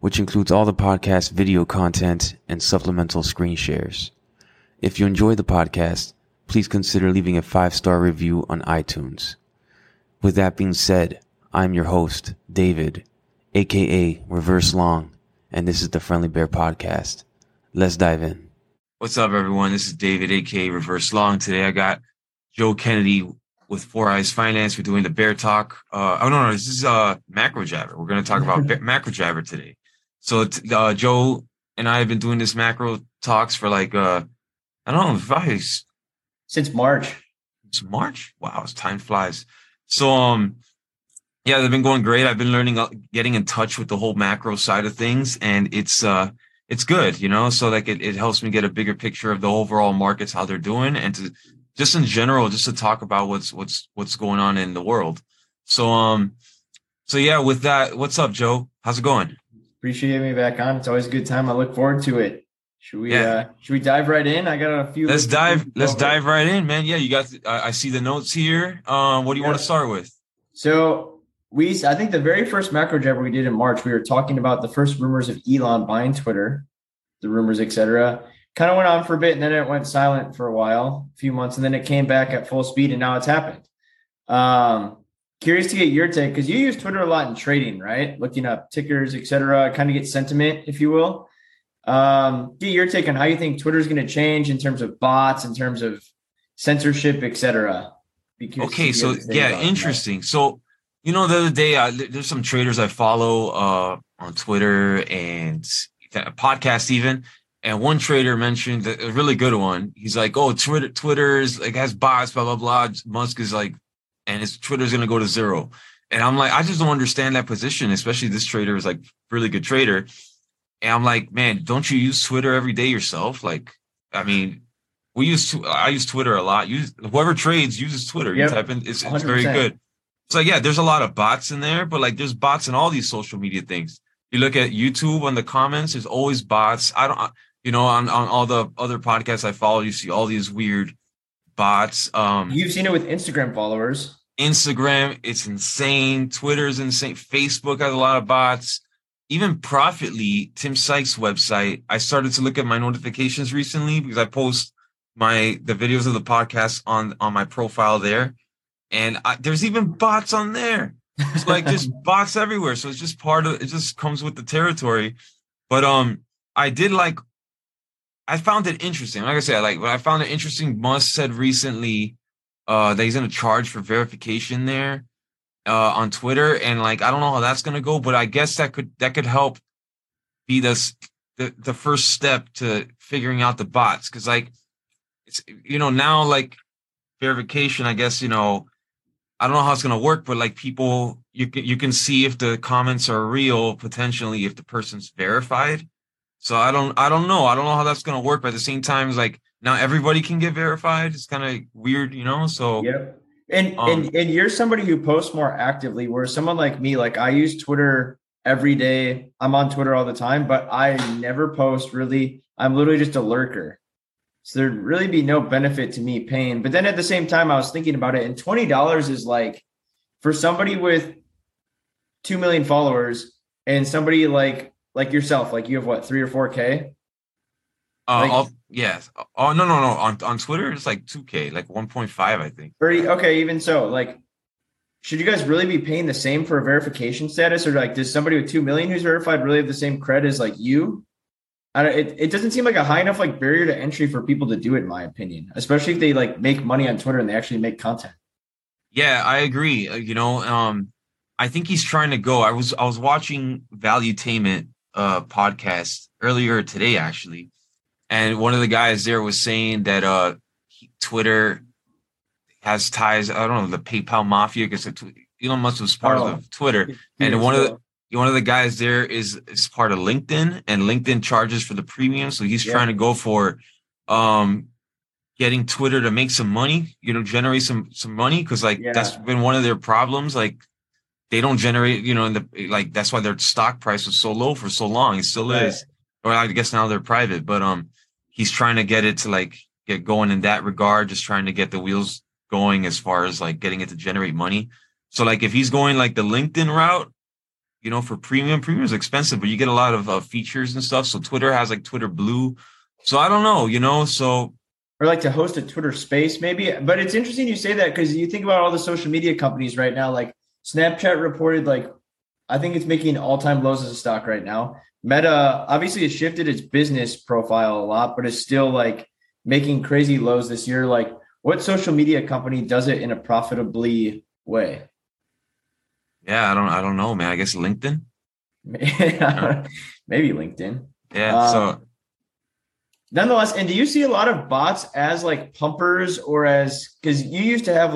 which includes all the podcast video content and supplemental screen shares. If you enjoy the podcast, please consider leaving a 5-star review on iTunes. With that being said, I'm your host, David, aka Reverse Long, and this is the Friendly Bear Podcast. Let's dive in. What's up, everyone? This is David, aka Reverse Long. Today I got Joe Kennedy with Four Eyes Finance. We're doing the Bear Talk. This is MacroJabber. We're going to talk about MacroJabber today. So Joe and I have been doing this macro talks for since March. It's March? Wow, time flies. So, they've been going great. I've been learning, getting in touch with the whole macro side of things, and it's good, you know. So it helps me get a bigger picture of the overall markets, how they're doing, and to just in general, just to talk about what's going on in the world. So, with that, what's up, Joe? How's it going? Appreciate having me back on. It's always a good time. I look forward to it. Should we dive right in? I got a few. Let's dive right in, man. Yeah, you got. I see the notes here. What do you want to start with? So I think the very first MacroJabber we did in March, we were talking about the first rumors of Elon buying Twitter, the rumors, etc. Kind of went on for a bit, and then it went silent for a while, a few months, and then it came back at full speed, and now it's happened. Curious to get your take, because you use Twitter a lot in trading, right? Looking up tickers, et cetera, kind of get sentiment, if you will. Get your take on how you think Twitter is going to change in terms of bots, in terms of censorship, et cetera. Okay, so yeah, interesting. That. So, you know, the other day, there's some traders I follow on Twitter and a podcast even. And one trader mentioned a really good one. He's like, oh, Twitter's like has bots, blah, blah, blah. Musk is like, and his Twitter's going to go to zero. And I'm like, I just don't understand that position, especially this trader is like really good trader. And I'm like, man, don't you use Twitter every day yourself? Like, I mean, I use Twitter a lot. Whoever trades uses Twitter. Yep. You type in, it's very good. It's like, yeah, there's a lot of bots in there, but like there's bots in all these social media things. You look at YouTube on the comments, there's always bots. On all the other podcasts I follow, you see all these weird bots. You've seen it with Instagram followers. Instagram, it's insane. Twitter's insane. Facebook has a lot of bots. Even Profitly, Tim Sykes' website, I started to look at my notifications recently because I post the videos of the podcast on my profile there. And there's even bots on there. It's like just bots everywhere. So it's just it just comes with the territory. But I found it interesting. Like I said, when I found it interesting, Musk said recently that he's going to charge for verification there. On Twitter, and I don't know how that's gonna go, but I guess that could help be the first step to figuring out the bots, because it's now verification. I guess I don't know how it's gonna work, but people you can see if the comments are real potentially if the person's verified. So I don't know how that's gonna work. But at the same time, it's now everybody can get verified. It's kind of weird, So yep. And you're somebody who posts more actively, where someone like me, I use Twitter every day. I'm on Twitter all the time, but I never post really. I'm literally just a lurker. So there'd really be no benefit to me paying. But then at the same time, I was thinking about it, and $20 is for somebody with 2 million followers and somebody like yourself, you have what, 3 or 4K? Yes. Oh, no. On Twitter, it's 2K, 1.5, I think. 30, okay, even so, should you guys really be paying the same for a verification status? Or, does somebody with 2 million who's verified really have the same cred as, you? It doesn't seem like a high enough, barrier to entry for people to do it, in my opinion. Especially if they, make money on Twitter and they actually make content. Yeah, I agree. I think he's trying to go. I was watching Valuetainment podcast earlier today, actually. And one of the guys there was saying that Twitter has ties. I don't know, the PayPal mafia, because Elon Musk was part of Twitter. And one of the One of the guys there is part of LinkedIn, and LinkedIn charges for the premium. So he's trying to go for getting Twitter to make some money, you know, generate some money. Because that's been one of their problems. Like they don't generate, you know, that's why their stock price was so low for so long. It still is. Or I guess now they're private, but he's trying to get it to get going in that regard, just trying to get the wheels going as far as getting it to generate money. So if he's going the LinkedIn route, you know, for premium is expensive, but you get a lot of features and stuff. So Twitter has Twitter Blue. So I don't know, you know, or to host a Twitter space maybe. But it's interesting you say that, because you think about all the social media companies right now, Snapchat reported, I think it's making all-time lows as a stock right now. Meta obviously has shifted its business profile a lot, but it's still making crazy lows this year. What social media company does it in a profitably way? Yeah, I don't know, man. I guess LinkedIn. Maybe LinkedIn. Yeah. So nonetheless, and do you see a lot of bots as pumpers, or as, because you used to have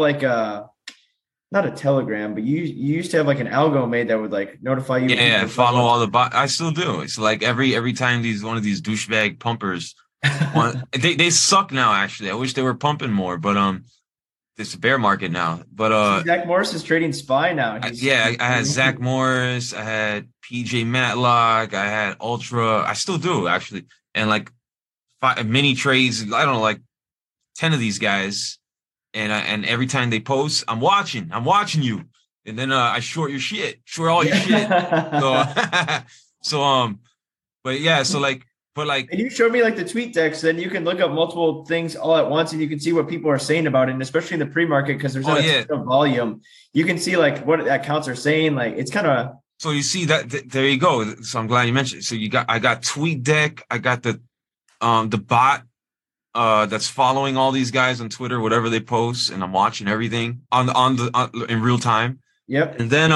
not a Telegram, but you used to have an algo made that would notify you. Yeah, follow all the bots. I still do. It's every time one of these douchebag pumpers, they suck now. Actually, I wish they were pumping more, but it's a bear market now, but Zach Morris is trading SPY now. I had Zach Morris, I had PJ Matlock, I had Ultra. I still do, actually, and five mini trades. I don't know, 10 of these guys, and every time they post, I'm watching you, and then I short all your shit. So, but yeah, so and you showed me the TweetDeck, so then you can look up multiple things all at once, and you can see what people are saying about it, and especially in the pre-market, because there's not a ton of volume. You can see what accounts are saying. It's kind of, so you see that. There you go. So I'm glad you mentioned it. So I got TweetDeck, I got the bot that's following all these guys on Twitter, whatever they post, and I'm watching everything in real time. Yep. And then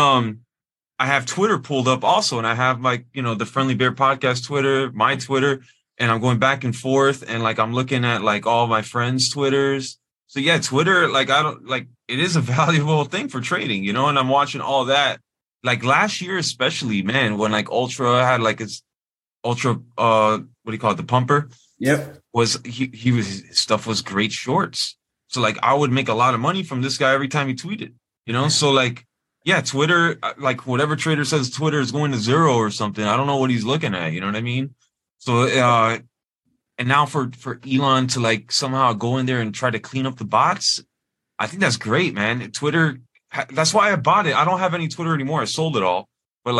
I have Twitter pulled up also, and I have the Friendly Bear Podcast Twitter, my Twitter, and I'm going back and forth, and I'm looking at all my friends' Twitters. So yeah, Twitter, it is a valuable thing for trading, you know, and I'm watching all that. Last year, especially, man, when Ultra had its Ultra, what do you call it? The pumper. Yep. His stuff was great shorts. So I would make a lot of money from this guy every time he tweeted, you know? So yeah, Twitter, whatever trader says Twitter is going to zero or something, I don't know what he's looking at. You know what I mean? So, and now for Elon to somehow go in there and try to clean up the bots, I think that's great, man. Twitter, that's why I bought it. I don't have any Twitter anymore. I sold it all. But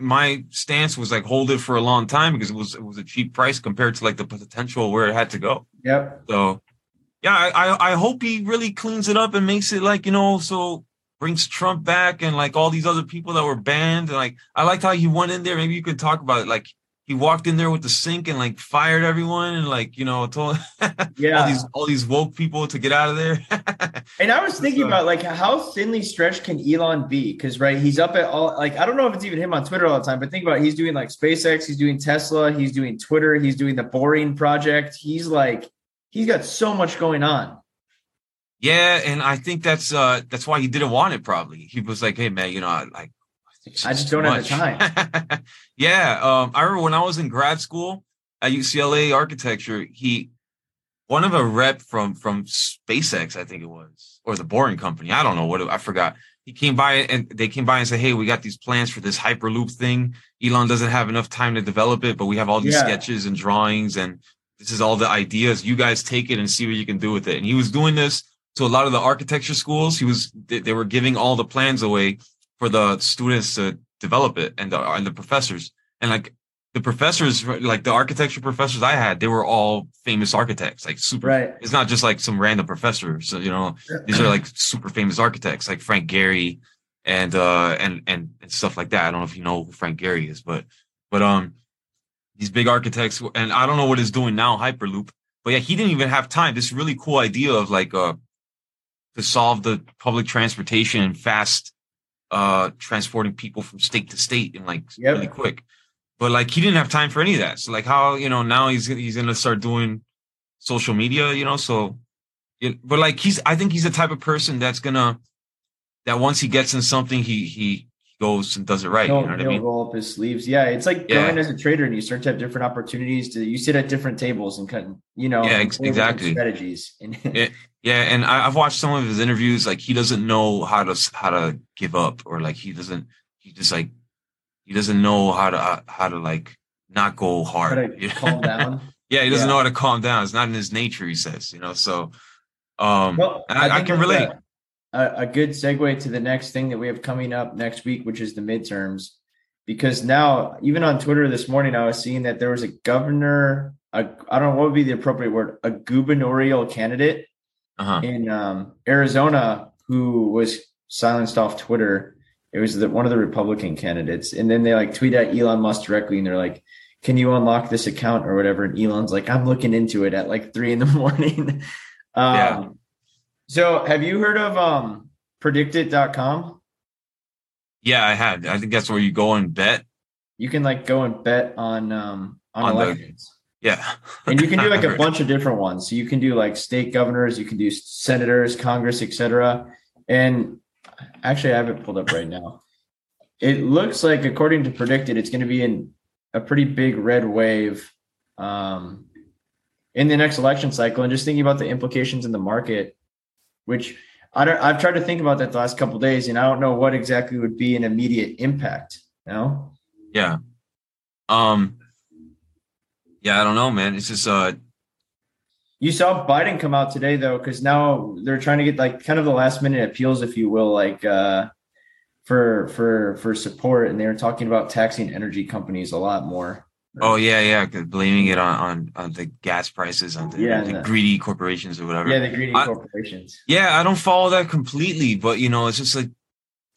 my stance was hold it for a long time, because it was a cheap price compared to the potential where it had to go. Yep. So. Yeah, I hope he really cleans it up and makes it so brings Trump back and all these other people that were banned. And I liked how he went in there. Maybe you could talk about it. He walked in there with the sink and fired everyone and told all these woke people to get out of there. And I was thinking about how thinly stretched can Elon be? Because he's up at all. I don't know if it's even him on Twitter all the time, but think about it. He's doing SpaceX, he's doing Tesla, he's doing Twitter, he's doing the Boring Project. He's got so much going on. Yeah, and I think that's why he didn't want it. Probably he was hey man, you know, I just don't have the time. Yeah, I remember when I was in grad school at UCLA architecture, one of a rep from SpaceX, I think it was, or the Boring Company, I don't know what, I forgot. He came by and they came by and said, "Hey, we got these plans for this Hyperloop thing. Elon doesn't have enough time to develop it, but we have all these sketches and drawings and." This is all the ideas. You guys take it and see what you can do with it. And he was doing this to a lot of the architecture schools. They were giving all the plans away for the students to develop it and the professors. And the professors, the architecture professors I had, they were all famous architects, super. Right. It's not just some random professor. So, you know, these are super famous architects, like Frank Gehry and stuff like that. I don't know if you know who Frank Gehry is, but these big architects, and I don't know what it's doing now, Hyperloop. But yeah, he didn't even have time. This really cool idea of to solve the public transportation and fast transporting people from state to state and really quick. But he didn't have time for any of that. So how, you know, now he's gonna start doing social media, you know. So, but I think he's the type of person that once he gets in something, he goes and does it right. You know what I mean? Roll up his sleeves. Yeah. It's like going as a trader and you start to have different opportunities to, you sit at different tables and cut, you know, exactly. Strategies. And I've watched some of his interviews. Like, he doesn't know how to give up, or like, he doesn't know how to not go hard. Calm down. He doesn't know how to calm down. It's not in his nature, he says, you know? So, I can relate. A good segue to the next thing that we have coming up next week, which is the midterms, because now even on Twitter this morning, I was seeing that there was a governor, I don't know what would be the appropriate word, a gubernatorial candidate in Arizona who was silenced off Twitter. It was one of the Republican candidates. And then they like tweet at Elon Musk directly and they're like, can you unlock this account or whatever? And Elon's like, I'm looking into it at like 3 a.m. So have you heard of PredictIt.com? Yeah, I had. I think that's where you go and bet. You can like go and bet on elections. And you can do like a bunch of different ones. So you can do like state governors, you can do senators, Congress, etc. And actually, I have it pulled up right now. It looks like, according to PredictIt, it's going to be in a pretty big red wave in the next election cycle. And just thinking about the implications in the market, which I've tried to think about that the last couple of days, and I don't know what exactly would be an immediate impact. No. Yeah. Yeah, I don't know, man. It's just, you saw Biden come out today though, because now they're trying to get like kind of the last minute appeals, if you will, like, for support. And they were talking about taxing energy companies a lot more. Oh yeah, yeah, blaming it on the gas prices, on the greedy corporations or whatever. Yeah, the greedy corporations. Yeah, I don't follow that completely, but you know, it's just like it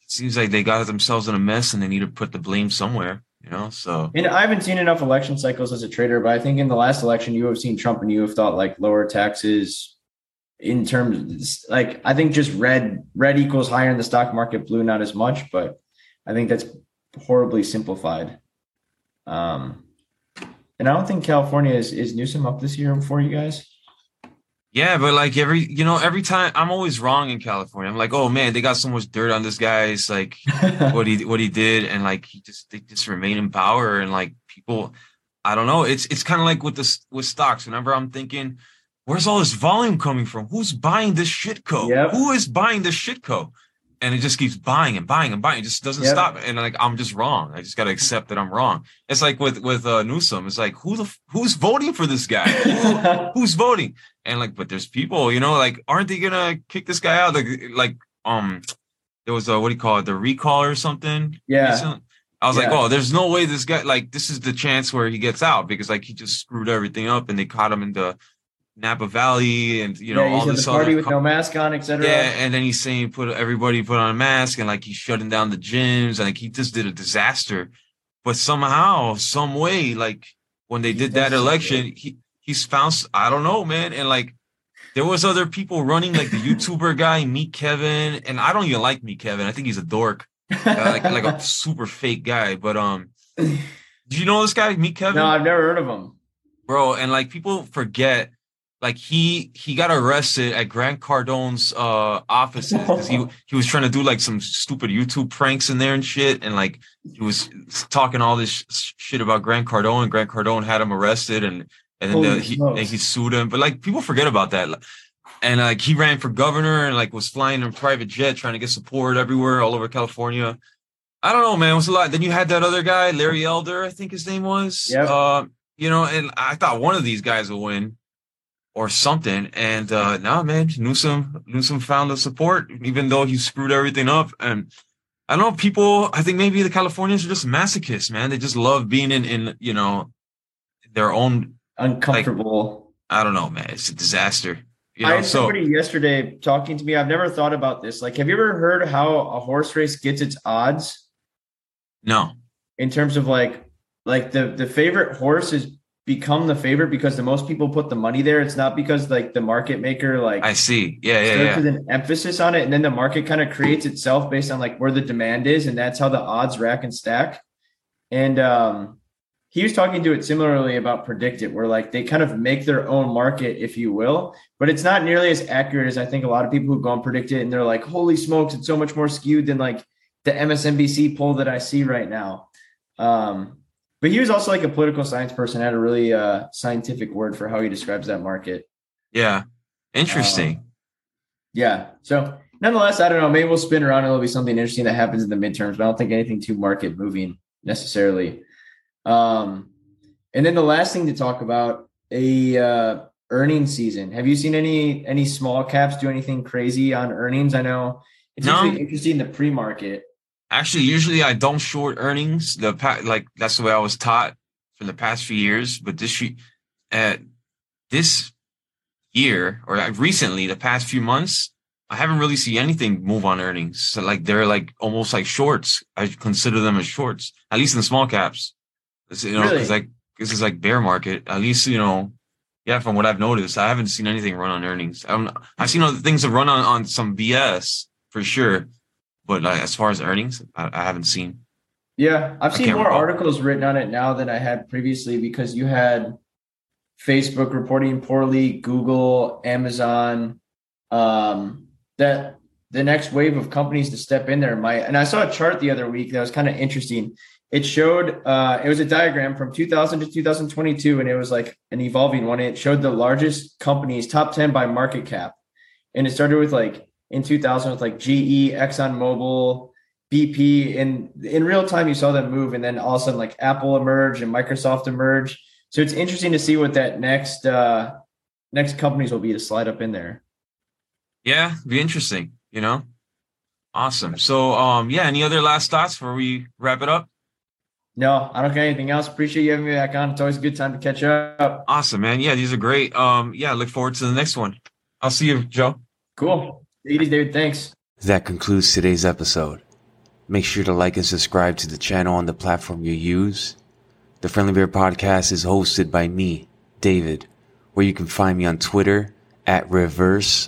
seems like they got themselves in a mess and they need to put the blame somewhere, you know. So, and I haven't seen enough election cycles as a trader, but I think in the last election you have seen Trump and you have thought like lower taxes in terms of, like, I think just red equals higher in the stock market, blue not as much, but I think that's horribly simplified. And I don't think California is Newsom up this year for you guys. Yeah, but like every time I'm always wrong in California. I'm like, oh man, they got so much dirt on this guy's like what he did, and like they just remain in power, and like people, I don't know. It's kind of like with stocks. Whenever I'm thinking, where's all this volume coming from? Who's buying this shitco? Yep. Who is buying this shitco? And it just keeps buying and buying and buying. It just doesn't stop. And like, I'm just wrong. I just got to accept that I'm wrong. It's like with Newsom. It's like, who's voting for this guy? Who's voting? And like, but there's people, you know, like, aren't they gonna kick this guy out? Like, there was a, what do you call it? The recall or something. Yeah. Recently. I was like, oh, there's no way this guy, like, this is the chance where he gets out, because like, he just screwed everything up and they caught him in the Napa Valley, and you know, all this party with no mask on, etc. Yeah, and then he's saying everybody put on a mask, and like he's shutting down the gyms, and like he just did a disaster. But somehow, some way, like when they did that election, he's found, I don't know, man. And like there was other people running, like the YouTuber guy, Meet Kevin, and I don't even like Meet Kevin. I think he's a dork, like a super fake guy. But do you know this guy, Meet Kevin? No, I've never heard of him, bro. And like people forget. Like he got arrested at Grant Cardone's offices because he was trying to do like some stupid YouTube pranks in there and shit, and like he was talking all this shit about Grant Cardone, and Grant Cardone had him arrested, and then he sued him. But like people forget about that, and like he ran for governor and like was flying in a private jet trying to get support everywhere all over California. I don't know, man, it was a lot. Then you had that other guy, Larry Elder, I think his name was. You know, and I thought one of these guys would win or something, and now, man, Newsom found the support, even though he screwed everything up. And I don't know, people, I think maybe the Californians are just masochists, man. They just love being in you know, their own uncomfortable. Like, I don't know, man. It's a disaster. You know, I had somebody yesterday talking to me. I've never thought about this. Like, have you ever heard how a horse race gets its odds? No. In terms of like the favorite horse is become the favorite because the most people put the money there. It's not because like the market maker, like, I see. Yeah. With an emphasis on it, and then the market kind of creates itself based on like where the demand is, and that's how the odds rack and stack. And he was talking to it similarly about PredictIt, where like they kind of make their own market, if you will, but it's not nearly as accurate as I think a lot of people who go and PredictIt, and they're like, holy smokes, it's so much more skewed than like the MSNBC poll that I see right now. But he was also like a political science person, had a really scientific word for how he describes that market. Yeah. Interesting. Yeah. So nonetheless, I don't know, maybe we'll spin around and it'll be something interesting that happens in the midterms, but I don't think anything too market moving necessarily. And then the last thing to talk about, earnings season. Have you seen any small caps do anything crazy on earnings? I know it's usually interesting in the pre-market. Actually, usually I don't short earnings. That's the way I was taught from the past few years. But this year, or recently, the past few months, I haven't really seen anything move on earnings. So they're almost like shorts. I consider them as shorts, at least in the small caps. You know, really? 'Cause this is like bear market. At least, you know, yeah, from what I've noticed, I haven't seen anything run on earnings. I've seen other things that run on some BS for sure. But as far as earnings, I haven't seen. Yeah, I've seen more articles written on it now than I had previously, because you had Facebook reporting poorly, Google, Amazon, that the next wave of companies to step in there might. And I saw a chart the other week that was kind of interesting. It showed, it was a diagram from 2000 to 2022, and it was like an evolving one. It showed the largest companies, top 10 by market cap. And it started with in 2000 with GE, ExxonMobil, BP, and in real time you saw them move. And then all of a sudden Apple emerged and Microsoft emerged. So it's interesting to see what that next companies will be to slide up in there. Yeah, be interesting, you know? Awesome. So, any other last thoughts before we wrap it up? No, I don't got anything else. Appreciate you having me back on. It's always a good time to catch up. Awesome, man. Yeah, these are great. Look forward to the next one. I'll see you, Joe. Cool. Take it easy, dude. Thanks. That concludes today's episode. Make sure to like and subscribe to the channel on the platform you use. The Friendly Bear Podcast is hosted by me, David, where you can find me on Twitter at @reverse_long.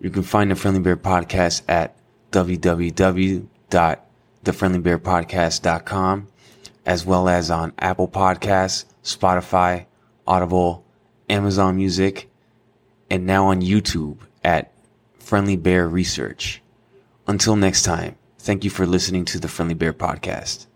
You can find the Friendly Bear Podcast at www.thefriendlybearpodcast.com, as well as on Apple Podcasts, Spotify, Audible, Amazon Music, and now on YouTube at Friendly Bear Research. Until next time, thank you for listening to the Friendly Bear Podcast.